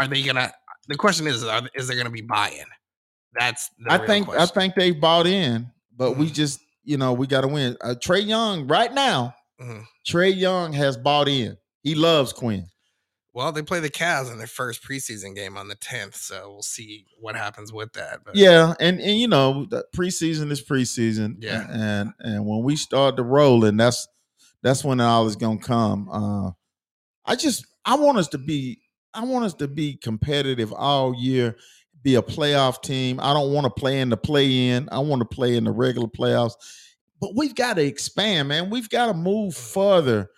are they going to – the question is there going to be buy-in? That's the question. I think they bought in, but we just – you know, we got to win. Trey Young right now, Trey Young has bought in. He loves Quinn. Well, they play the Cavs in their first preseason game on the 10th, so we'll see what happens with that. But. Yeah, and you know, the preseason is preseason. Yeah, and when we start to roll, and that's when it all is gonna come. I want us to be competitive all year, be a playoff team. I don't want to play in the play-in. I want to play in the regular playoffs. But we've got to expand, man. We've got to move further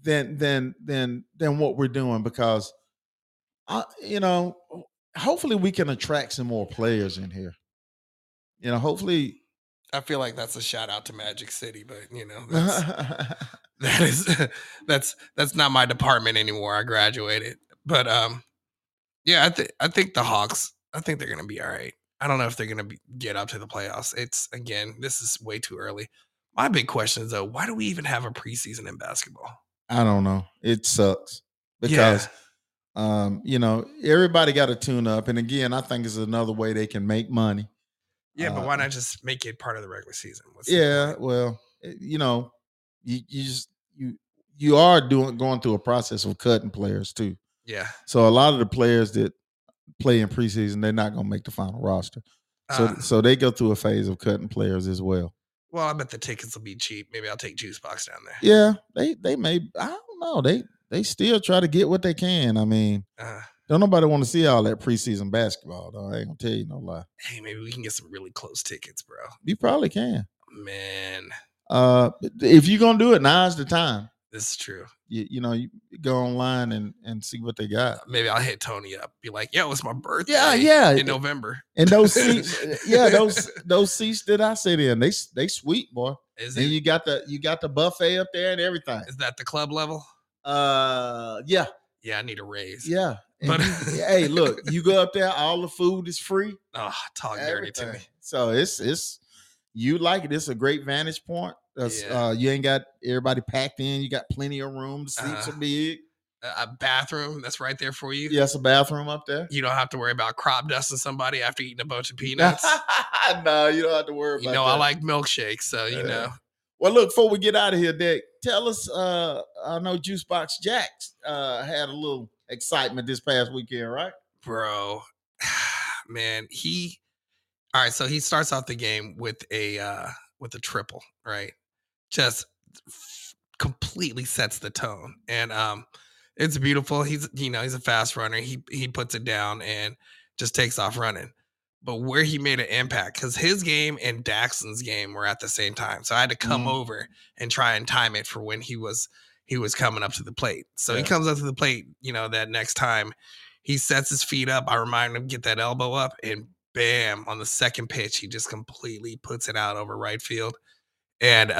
than what we're doing, because hopefully we can attract some more players in here. You know, hopefully. I feel like that's a shout out to Magic City, but you know, that's not my department anymore. I graduated, but yeah, I think the Hawks. I think they're going to be all right. I don't know if they're going to get up to the playoffs. It's again, this is way too early. My big question is though, why do we even have a preseason in basketball? I don't know. It sucks because, everybody got to tune up. And again, I think it's another way they can make money. Yeah, but why not just make it part of the regular season? Well, you know, you are going through a process of cutting players too. Yeah. So a lot of the players that play in preseason, they're not going to make the final roster. So they go through a phase of cutting players as well. Well, I bet the tickets will be cheap. Maybe I'll take Juice Box down there. Yeah, they may. I don't know. They still try to get what they can. I mean, don't nobody want to see all that preseason basketball, though. I ain't going to tell you no lie. Hey, maybe we can get some really close tickets, bro. You probably can. Man. If you're going to do it, now's the time. This is true. You go online and see what they got. Maybe I'll hit Tony up. Be like, yo, it's my birthday. Yeah. In November. And those seats, those seats that I sit in, they sweet, boy. Is it? And you got the buffet up there and everything. Is that the club level? Yeah. Yeah, I need a raise. Yeah. But hey, look, you go up there, all the food is free. Oh, talk dirty to me. So it's you like it. It's a great vantage point. You ain't got everybody packed in. You got plenty of room. The seats are big. A bathroom that's right there for you. Yes, a bathroom up there. You don't have to worry about crop dusting somebody after eating a bunch of peanuts. No, you don't have to worry about that. You know, I like milkshakes, so you know. Well, look, before we get out of here, Dick, tell us, I know Juicebox Jax had a little excitement this past weekend, right? Bro, man, he starts off the game with a triple, right? Just completely sets the tone. And it's beautiful. He's a fast runner. He puts it down and just takes off running. But where he made an impact, because his game and Daxton's game were at the same time. So I had to come over and try and time it for when he was coming up to the plate. So he comes up to the plate, you know, that next time he sets his feet up. I remind him, get that elbow up, and bam, on the second pitch, he just completely puts it out over right field. And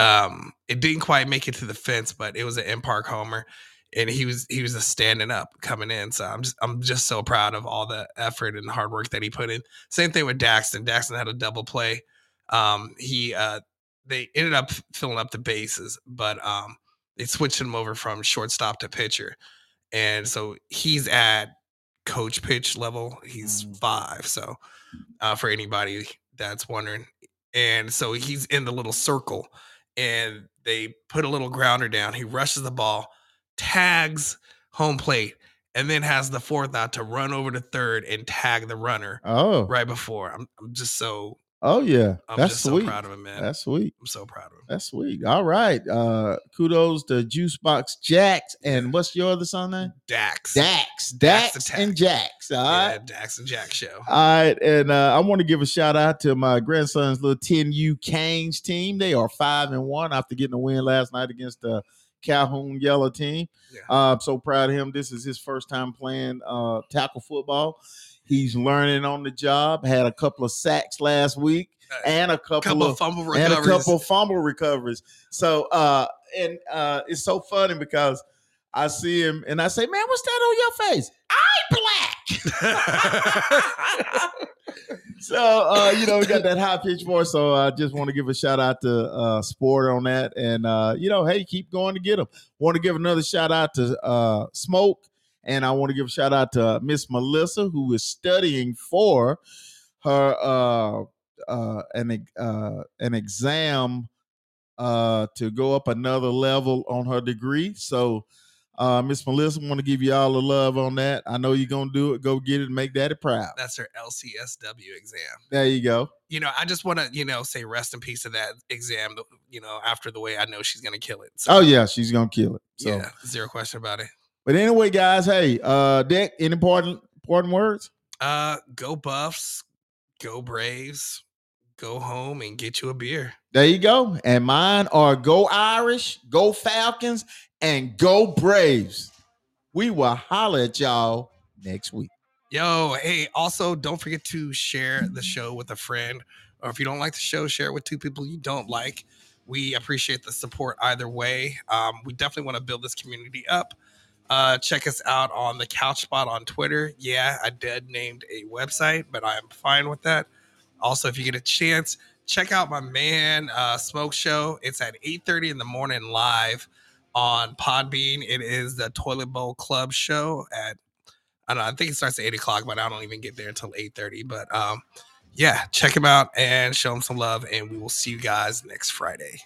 it didn't quite make it to the fence, but it was an in-park homer, and he was just standing up coming in. So I'm just so proud of all the effort and hard work that he put in. Same thing with Daxton. Daxton had a double play. They ended up filling up the bases, but they switched him over from shortstop to pitcher, and so he's at coach pitch level. He's 5. So for anybody that's wondering. And so he's in the little circle, and they put a little grounder down. He rushes the ball, tags home plate, and then has the fourth out to run over to third and tag the runner. Oh, right before. I'm just so. Oh yeah, I'm so proud of him, man. That's sweet. I'm so proud of him. That's sweet. All right, kudos to Juicebox Jax, and what's your other son name? Dax and Jax. All right, Dax and Jax show. All right, and I want to give a shout out to my grandson's little 10U Canes team. They are 5-1 after getting a win last night against the Calhoun Yellow team. Yeah. I'm so proud of him. This is his first time playing tackle football. He's learning on the job. Had a couple of sacks last week and a couple of fumble recoveries. So And it's so funny because I see him and I say, man, what's that on your face? I black. So we got that high pitch voice. So I just want to give a shout out to Sport on that. And, hey, keep going to get them. Want to give another shout out to Smoke. And I want to give a shout out to Miss Melissa, who is studying for her an exam to go up another level on her degree. So, Miss Melissa, I want to give you all the love on that. I know you're going to do it. Go get it and make Daddy proud. That's her LCSW exam. There you go. I just want to, say rest in peace to that exam, after the way I know she's going to kill it. So. Oh, yeah, she's going to kill it. So. Yeah, zero question about it. But anyway, guys, hey, Dick, any important words? Go Buffs, go Braves, go home and get you a beer. There you go. And mine are go Irish, go Falcons, and go Braves. We will holler at y'all next week. Yo, hey, also don't forget to share the show with a friend. Or if you don't like the show, share it with two people you don't like. We appreciate the support either way. We definitely want to build this community up. Check us out on the Couch Spot on Twitter. Yeah, I dead named a website, but I'm fine with that. Also, if you get a chance, check out my man Smoke Show. It's at 8:30 in the morning live on Podbean. It is the Toilet Bowl Club show at, I think it starts at 8 o'clock, but I don't even get there until 8:30. But check him out and show him some love, and we will see you guys next Friday.